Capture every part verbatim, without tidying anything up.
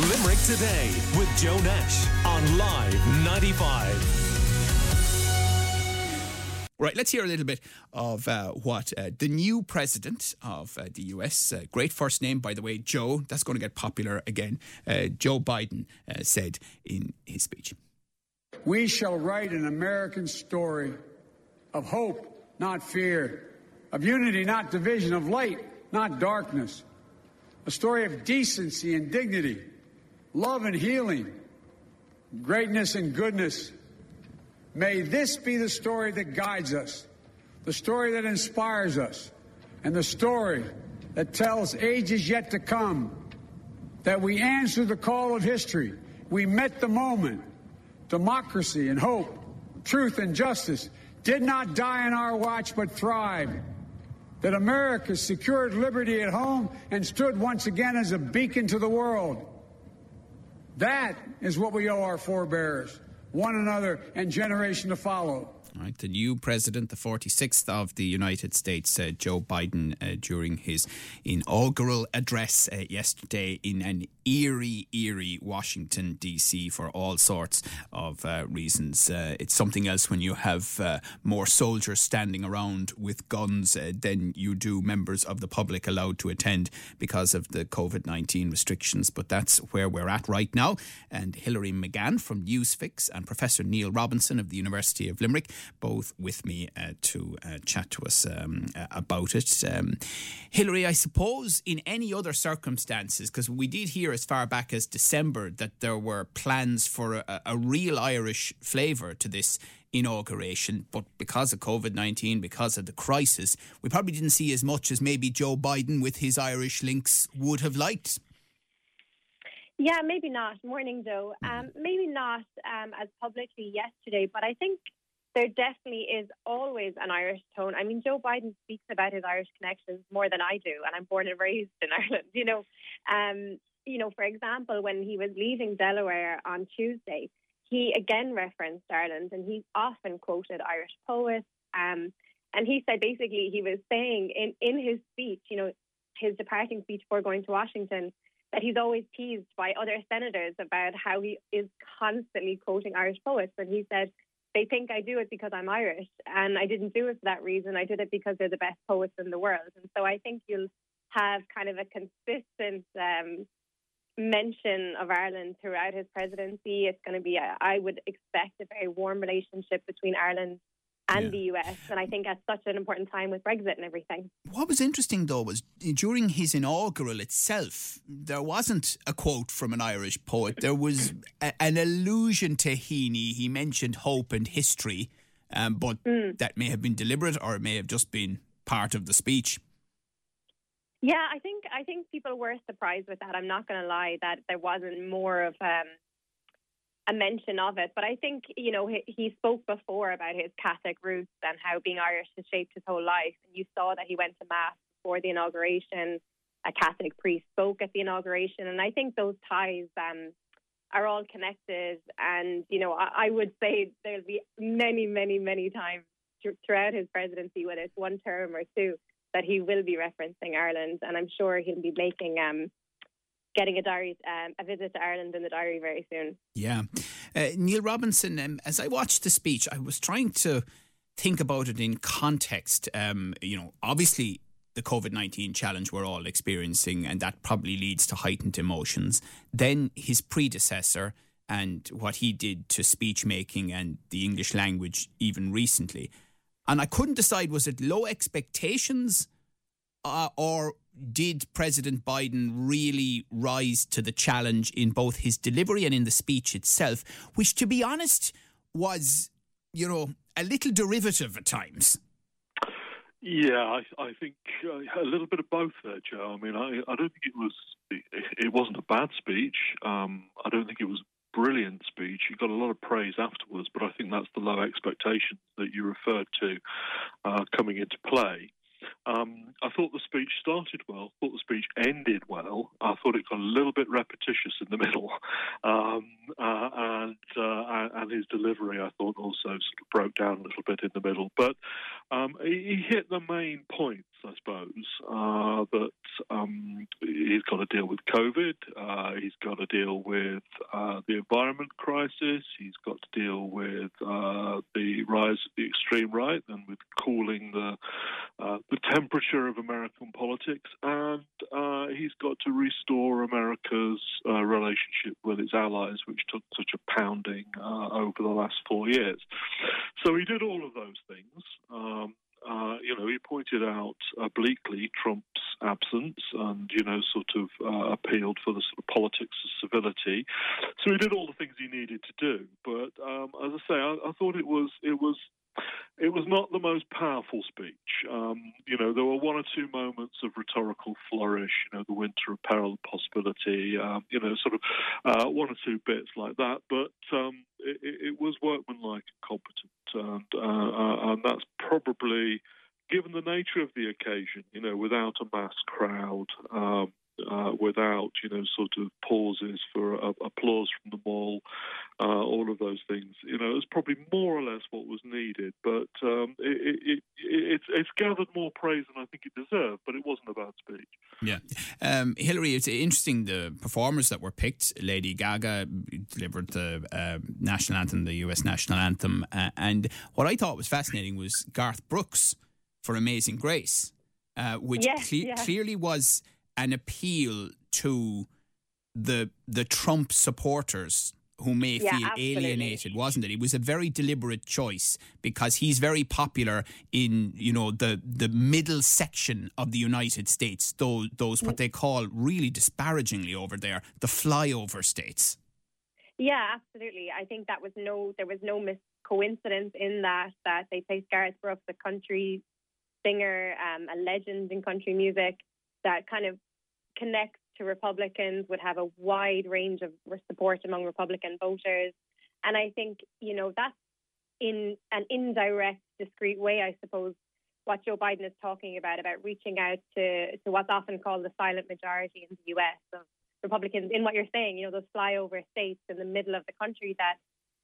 Limerick Today with Joe Nash on Live ninety-five. Right, let's hear a little bit of uh, what uh, the new president of uh, the U S, uh, great first name, by the way, Joe, that's going to get popular again, uh, Joe Biden uh, said in his speech. We shall write an American story of hope, not fear, of unity, not division, of light, not darkness, a story of decency and dignity, love and healing, greatness and goodness. May this be the story that guides us, the story that inspires us, and the story that tells ages yet to come that we answered the call of history. We met the moment. Democracy and hope, truth and justice did not die in our watch but thrived. That America secured liberty at home and stood once again as a beacon to the world. That is what we owe our forebears, one another, and generation to follow. All right, the new president, the forty-sixth of the United States, uh, Joe Biden, uh, during his inaugural address uh, yesterday in an eerie, eerie Washington, D C for all sorts of uh, reasons. Uh, it's something else when you have uh, more soldiers standing around with guns uh, than you do members of the public allowed to attend because of the covid nineteen restrictions. But that's where we're at right now. And Hilary McGann from NewsFix and Professor Neil Robinson of the University of Limerick, both with me uh, to uh, chat to us um, uh, about it. Um, Hilary, I suppose in any other circumstances, because we did hear as far back as December that there were plans for a, a real Irish flavour to this inauguration, but because of covid nineteen, because of the crisis, we probably didn't see as much as maybe Joe Biden with his Irish links would have liked. Yeah, maybe not. Morning, Joe. Um, maybe not um, as publicly yesterday, but I think there definitely is always an Irish tone. I mean, Joe Biden speaks about his Irish connections more than I do, and I'm born and raised in Ireland, you know. Um, you know, for example, when he was leaving Delaware on Tuesday, he again referenced Ireland, and he often quoted Irish poets. Um, and he said basically he was saying in, in his speech, you know, his departing speech before going to Washington, that he's always teased by other senators about how he is constantly quoting Irish poets. And he said, they think I do it because I'm Irish, and I didn't do it for that reason. I did it because they're the best poets in the world. And so I think you'll have kind of a consistent um, mention of Ireland throughout his presidency. It's going to be, I would expect, a very warm relationship between Ireland and yeah. the U S, and I think that's such an important time with Brexit and everything. What was interesting, though, was during his inaugural itself, there wasn't a quote from an Irish poet. There was a, an allusion to Heaney. He mentioned hope and history, um, but mm. that may have been deliberate, or it may have just been part of the speech. Yeah, I think I think people were surprised with that. I'm not going to lie that there wasn't more of Um, a mention of it, but I think, you know, he, he spoke before about his Catholic roots and how being Irish has shaped his whole life, and you saw that he went to Mass before the inauguration. A Catholic priest spoke at the inauguration, and I think those ties um, are all connected, and, you know, I, I would say there'll be many, many, many times th- throughout his presidency, whether it's one term or two, that he will be referencing Ireland, and I'm sure he'll be making um getting a diary, um, a visit to Ireland in the diary very soon. Yeah. Uh, Neil Robinson, um, as I watched the speech, I was trying to think about it in context. Um, you know, obviously the covid nineteen challenge we're all experiencing, and that probably leads to heightened emotions. Then his predecessor and what he did to speech making and the English language even recently. And I couldn't decide, was it low expectations uh, or did President Biden really rise to the challenge in both his delivery and in the speech itself, which, to be honest, was, you know, a little derivative at times? Yeah, I, I think uh, a little bit of both there, Joe. I mean, I, I don't think it was, it, it wasn't a bad speech. Um, I don't think it was a brilliant speech. He got a lot of praise afterwards, but I think that's the low expectations that you referred to uh, coming into play. Um, I thought the speech started well, thought the speech ended well. I thought it got a little bit repetitious in the middle. Um, uh, and, uh, and his delivery, I thought, also sort of broke down a little bit in the middle. But um, he hit the main points, I suppose, uh, that um, he's got to deal with COVID, uh, he's got to deal with uh, the environment crisis, he's got to deal with uh, the rise of the extreme right and with cooling the uh, the temperature of American politics, and uh, he's got to restore America's uh, relationship with its allies, which took such a pounding uh, over the last four years. So he did all of those things. Um, uh, you know, he pointed out obliquely Trump's absence and, you know, sort of uh, appealed for the sort of politics of civility. So he did all the things he needed to do. But um, as I say, I, I thought it was it was. It was not the most powerful speech. Um, you know, there were one or two moments of rhetorical flourish, you know, the winter of peril and possibility, um, you know, sort of uh, one or two bits like that. But um, it, it was workmanlike and competent. And, uh, and that's probably, given the nature of the occasion, you know, without a mass crowd, um, Uh, without, you know, sort of pauses for uh, applause from the mall, uh, all of those things. You know, it's probably more or less what was needed, but um, it, it, it, it's gathered more praise than I think it deserved, but it wasn't a bad speech. Yeah. Um, Hilary, it's interesting, the performers that were picked. Lady Gaga delivered the uh, national anthem, the U S national anthem, uh, and what I thought was fascinating was Garth Brooks for Amazing Grace, uh, which yes, cle- yeah. clearly was an appeal to the the Trump supporters who may yeah, feel absolutely. alienated, wasn't it? It was a very deliberate choice because he's very popular in, you know, the, the middle section of the United States, those, those what they call really disparagingly over there, the flyover states. Yeah, absolutely. I think that was no, there was no mis- coincidence in that, that they placed Garth Brooks, a country singer, um, a legend in country music, that kind of connects to Republicans, would have a wide range of support among Republican voters. And I think, you know, that's in an indirect, discreet way, I suppose, what Joe Biden is talking about, about reaching out to, to what's often called the silent majority in the U S of Republicans, in what you're saying, you know, those flyover states in the middle of the country that,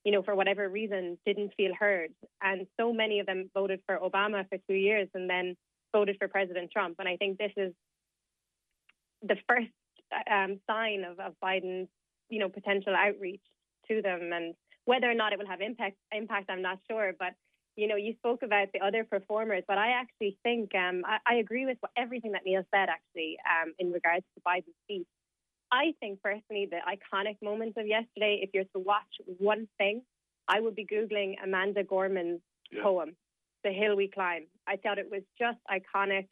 you know, for whatever reason, didn't feel heard. And so many of them voted for Obama for two years and then voted for President Trump. And I think this is the first um, sign of, of Biden's, you know, potential outreach to them, and whether or not it will have impact, impact, I'm not sure. But, you know, you spoke about the other performers, but I actually think um, I, I agree with what, everything that Neil said, actually, um, in regards to Biden's speech. I think, personally, the iconic moments of yesterday, if you're to watch one thing, I would be Googling Amanda Gorman's yeah. poem, The Hill We Climb. I thought it was just iconic.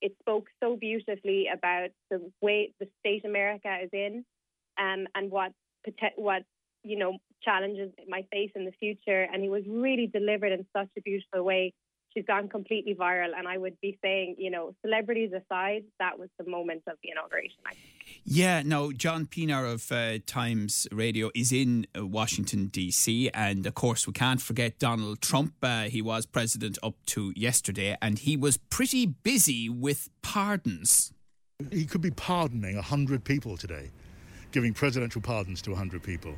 It spoke so beautifully about the way the state America is in, um, and what what you know challenges it might face in the future. And it was really delivered in such a beautiful way. She's gone completely viral, and I would be saying, you know, celebrities aside, that was the moment of the inauguration, I think. Yeah, no, John Pienaar of uh, Times Radio is in uh, Washington, D C, and of course we can't forget Donald Trump. Uh, he was president up to yesterday, and he was pretty busy with pardons. He could be pardoning one hundred people today, giving presidential pardons to one hundred people.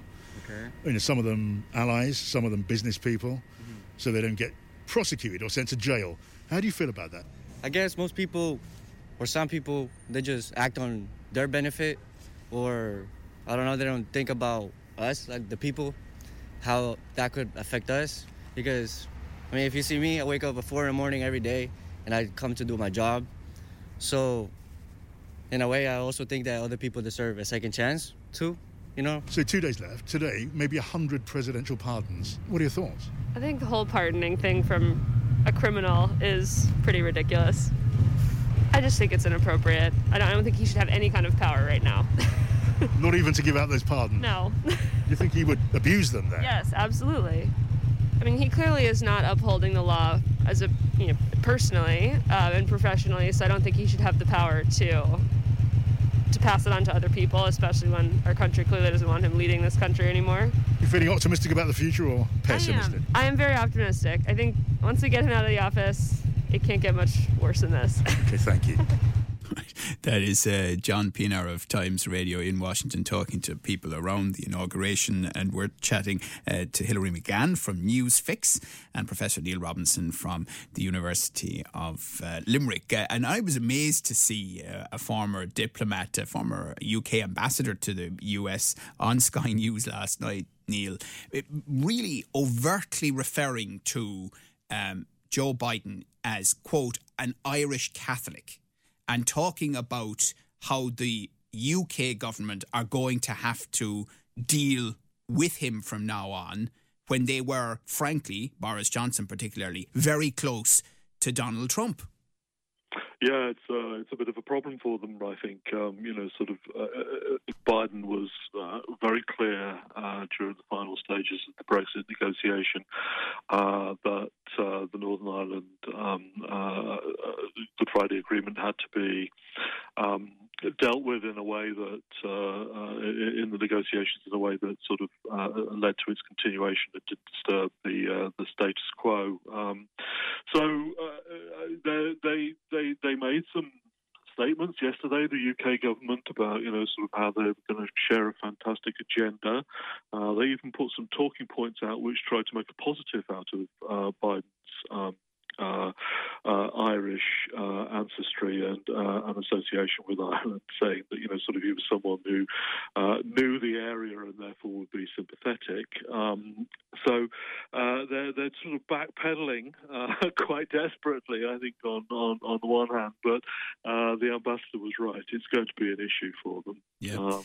Okay. You know, some of them allies, some of them business people, mm-hmm. so they don't get prosecuted or sent to jail. How do you feel about that? I guess most people, or some people, they just act on their benefit, or I don't know, they don't think about us, like the people, how that could affect us. Because I mean, if you see me, I wake up at four in the morning every day and I come to do my job. So in a way, I also think that other people deserve a second chance too, you know. So two days left. Today, maybe one hundred presidential pardons. What are your thoughts? I think the whole pardoning thing from a criminal is pretty ridiculous. I just think it's inappropriate. I don't, I don't think he should have any kind of power right now. Not even to give out those pardons? No. You think he would abuse them then? Yes, absolutely. I mean, he clearly is not upholding the law as a, you know, personally uh, and professionally, so I don't think he should have the power to... to pass it on to other people, especially when our country clearly doesn't want him leading this country anymore. You feeling optimistic about the future or pessimistic? I am. I am very optimistic. I think once we get him out of the office, it can't get much worse than this. Okay, thank you. That is uh, John Pienaar of Times Radio in Washington talking to people around the inauguration, and we're chatting uh, to Hilary McGann from NewsFix and Professor Neil Robinson from the University of uh, Limerick. Uh, and I was amazed to see uh, a former diplomat, a former U K ambassador to the U S on Sky News last night, Neil, it really overtly referring to um, Joe Biden as, quote, an Irish Catholic, and talking about how the U K government are going to have to deal with him from now on, when they were, frankly, Boris Johnson particularly, very close to Donald Trump. Yeah, it's uh, it's a bit of a problem for them, I think. Um, you know, sort of uh, Biden was uh, very clear uh, during the final stages of the Brexit negotiation uh, that uh, the Northern Ireland um, uh, Good Friday Agreement had to be um, dealt with in a way that, uh, uh, in the negotiations, in a way that sort of uh, led to its continuation. It did disturb the uh, the status quo. Um, so uh, they they they. they They made some statements yesterday, the U K government, about, you know, sort of how they're going to share a fantastic agenda. Uh, they even put some talking points out which tried to make a positive out of uh, Biden's um, uh, uh, Irish uh, ancestry and uh, an association with Ireland, saying that, you know, sort of he was someone who uh, knew the area and therefore would be sympathetic. Um, so uh, they're, they're sort of backpedaling uh, quite desperately, I think, on, on, on the one hand. But uh, the ambassador was right. It's going to be an issue for them. Yeah. Um,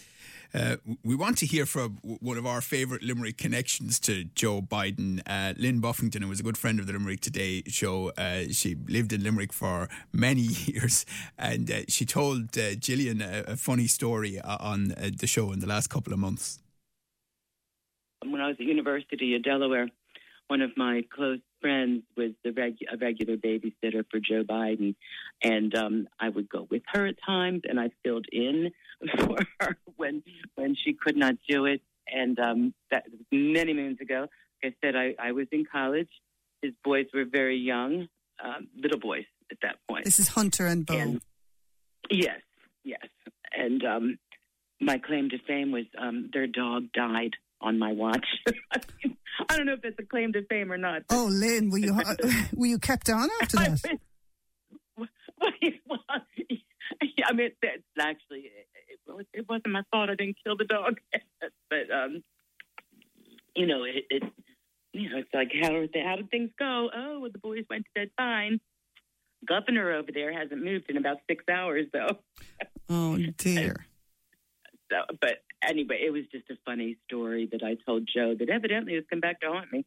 uh, we want to hear from one of our favourite Limerick connections to Joe Biden, uh, Lynn Buffington, who was a good friend of the Limerick Today show. Uh, she lived in Limerick for many years, and uh, she told uh, Gillian a, a funny story on uh, the show in the last couple of months. When I was at University of Delaware, one of my close friends was the reg- a regular babysitter for Joe Biden, and um, I would go with her at times, and I filled in for her when when she could not do it. And um, that was many moons ago. Like I said, I, I was in college. His boys were very young, um, little boys at that point. This is Hunter and Beau. And, yes, yes. And um, my claim to fame was um, their dog died on my watch. I don't know if that's a claim to fame or not. Oh, Lynn, were you were you kept on after that? I mean, that's actually, it, it wasn't my fault. I didn't kill the dog, but um, you know, it, it, you know, it's like how they, how did things go? Oh, well, the boys went to bed fine. Governor over there hasn't moved in about six hours, though. Oh dear. So, but anyway, it was just a funny story that I told Joe that evidently has come back to haunt me.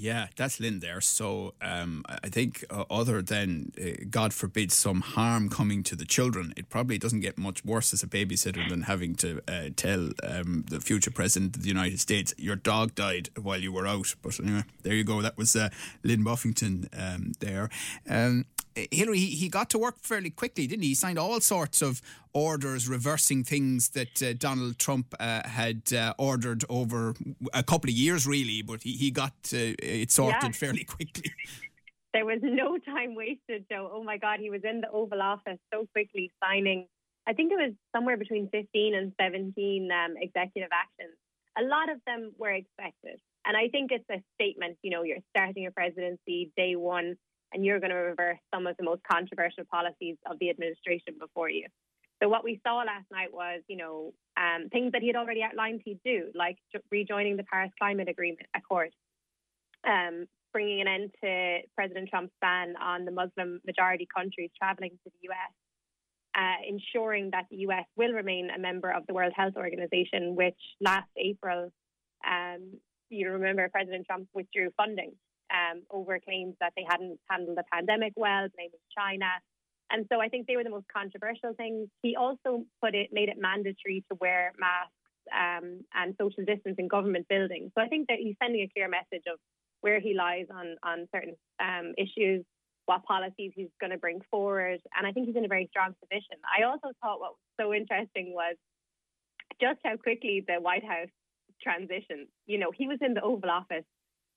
Yeah, that's Lynn there. So um, I think uh, other than, uh, God forbid, some harm coming to the children, it probably doesn't get much worse as a babysitter than having to uh, tell um, the future president of the United States, your dog died while you were out. But anyway, there you go. That was uh, Lynn Buffington um, there. Um, Hilary, he got to work fairly quickly, didn't he? He signed all sorts of orders reversing things that uh, Donald Trump uh, had uh, ordered over a couple of years, really, but he, he got uh, it sorted yeah. fairly quickly. There was no time wasted, Joe. Oh, my God, he was in the Oval Office so quickly signing, I think it was somewhere between fifteen and seventeen um, executive actions. A lot of them were expected. And I think it's a statement, you know, you're starting your presidency day one, and you're going to reverse some of the most controversial policies of the administration before you. So what we saw last night was, you know, um, things that he had already outlined he'd do, like rejoining the Paris Climate Agreement, Accord, um, bringing an end to President Trump's ban on the Muslim-majority countries travelling to the U S, uh, ensuring that the U S will remain a member of the World Health Organization, which last April, um, you remember, President Trump withdrew funding Um, over claims that they hadn't handled the pandemic well, blaming China. And so I think they were the most controversial things. He also put it, made it mandatory to wear masks um, and social distance in government buildings. So I think that he's sending a clear message of where he lies on, on certain um, issues, what policies he's going to bring forward. And I think he's in a very strong position. I also thought what was so interesting was just how quickly the White House transitioned. You know, he was in the Oval Office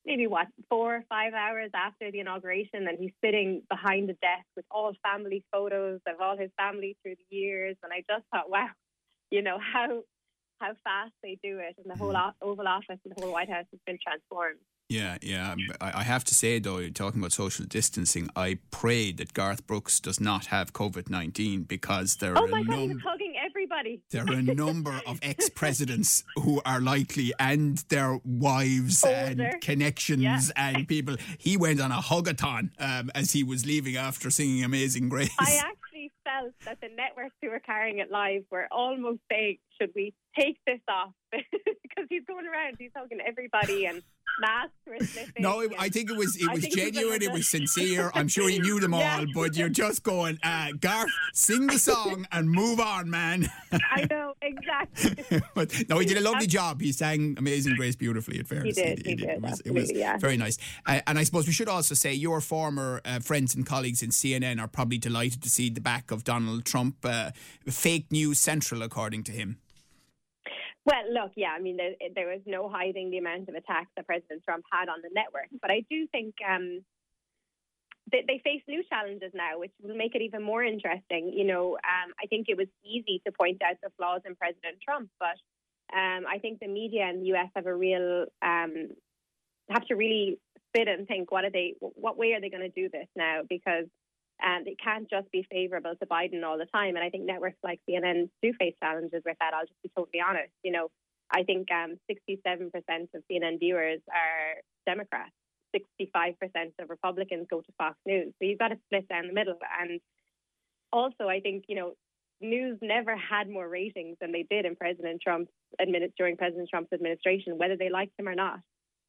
maybe what, four or five hours after the inauguration, and he's sitting behind the desk with all family photos of all his family through the years. And I just thought, wow, you know, how how fast they do it. And the whole mm. Oval Office and the whole White House has been transformed. Yeah, yeah. I have to say, though, talking about social distancing, I pray that Garth Brooks does not have COVID nineteen, because there are, oh my a God, num- he was hugging everybody. There are a number of ex-presidents who are likely, and their wives Older. and connections yeah. and people. He went on a hug-a-thon um, as he was leaving after singing Amazing Grace. I actually felt that the networks who were carrying it live were almost saying, should we take this off? Because he's going around, he's hugging everybody, and masks were slipping. No, I think it was it was genuine, it was sincere. I'm sure he knew them yeah. all, but you're just going, uh, Garth, sing the song and move on, man. I know, exactly. But no, he did a lovely job. He sang Amazing Grace beautifully, at fairness. He did, he, he did. did. It was, it was yeah. very nice. Uh, and I suppose we should also say your former uh, friends and colleagues in C N N are probably delighted to see the back of Donald Trump. Uh, fake news central, according to him. Well, look, yeah, I mean, there, there was no hiding the amount of attacks that President Trump had on the network. But I do think um, they, they face new challenges now, which will make it even more interesting. You know, um, I think it was easy to point out the flaws in President Trump, but um, I think the media in the U S have a real um, have to really sit and think, what are they, what way are they going to do this now? Because um, it can't just be favourable to Biden all the time. And I think networks like C N N do face challenges with that. I'll just be totally honest. You know, I think um, sixty-seven percent of C N N viewers are Democrats. sixty-five percent of Republicans go to Fox News. So you've got to split down the middle. And also, I think, you know, news never had more ratings than they did in President Trump's administ- during President Trump's administration, whether they liked him or not.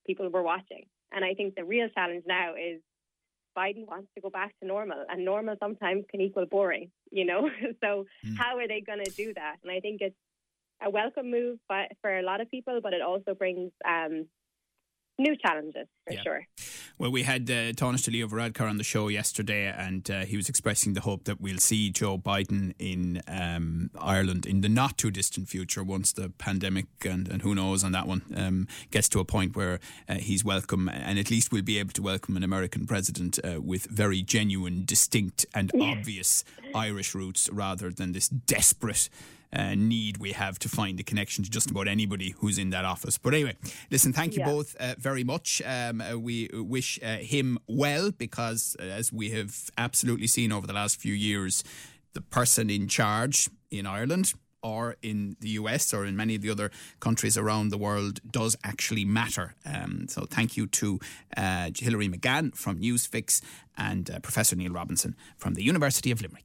People were watching. And I think the real challenge now is Biden wants to go back to normal, and normal sometimes can equal boring, you know. So mm. how are they going to do that? And I think it's a welcome move by, for a lot of people, but it also brings um, new challenges for yeah. sure. Well, we had uh, Taoiseach Leo Varadkar on the show yesterday, and uh, he was expressing the hope that we'll see Joe Biden in um, Ireland in the not too distant future, once the pandemic, and, and who knows on that one, um, gets to a point where uh, he's welcome, and at least we'll be able to welcome an American president uh, with very genuine, distinct and yeah. obvious Irish roots, rather than this desperate Uh, need we have to find a connection to just about anybody who's in that office. But anyway, listen, thank you yeah. both uh, very much. Um, uh, we wish uh, him well, because uh, as we have absolutely seen over the last few years, the person in charge in Ireland or in the U S or in many of the other countries around the world does actually matter. Um, so thank you to uh, Hilary McGann from NewsFix and uh, Professor Neil Robinson from the University of Limerick.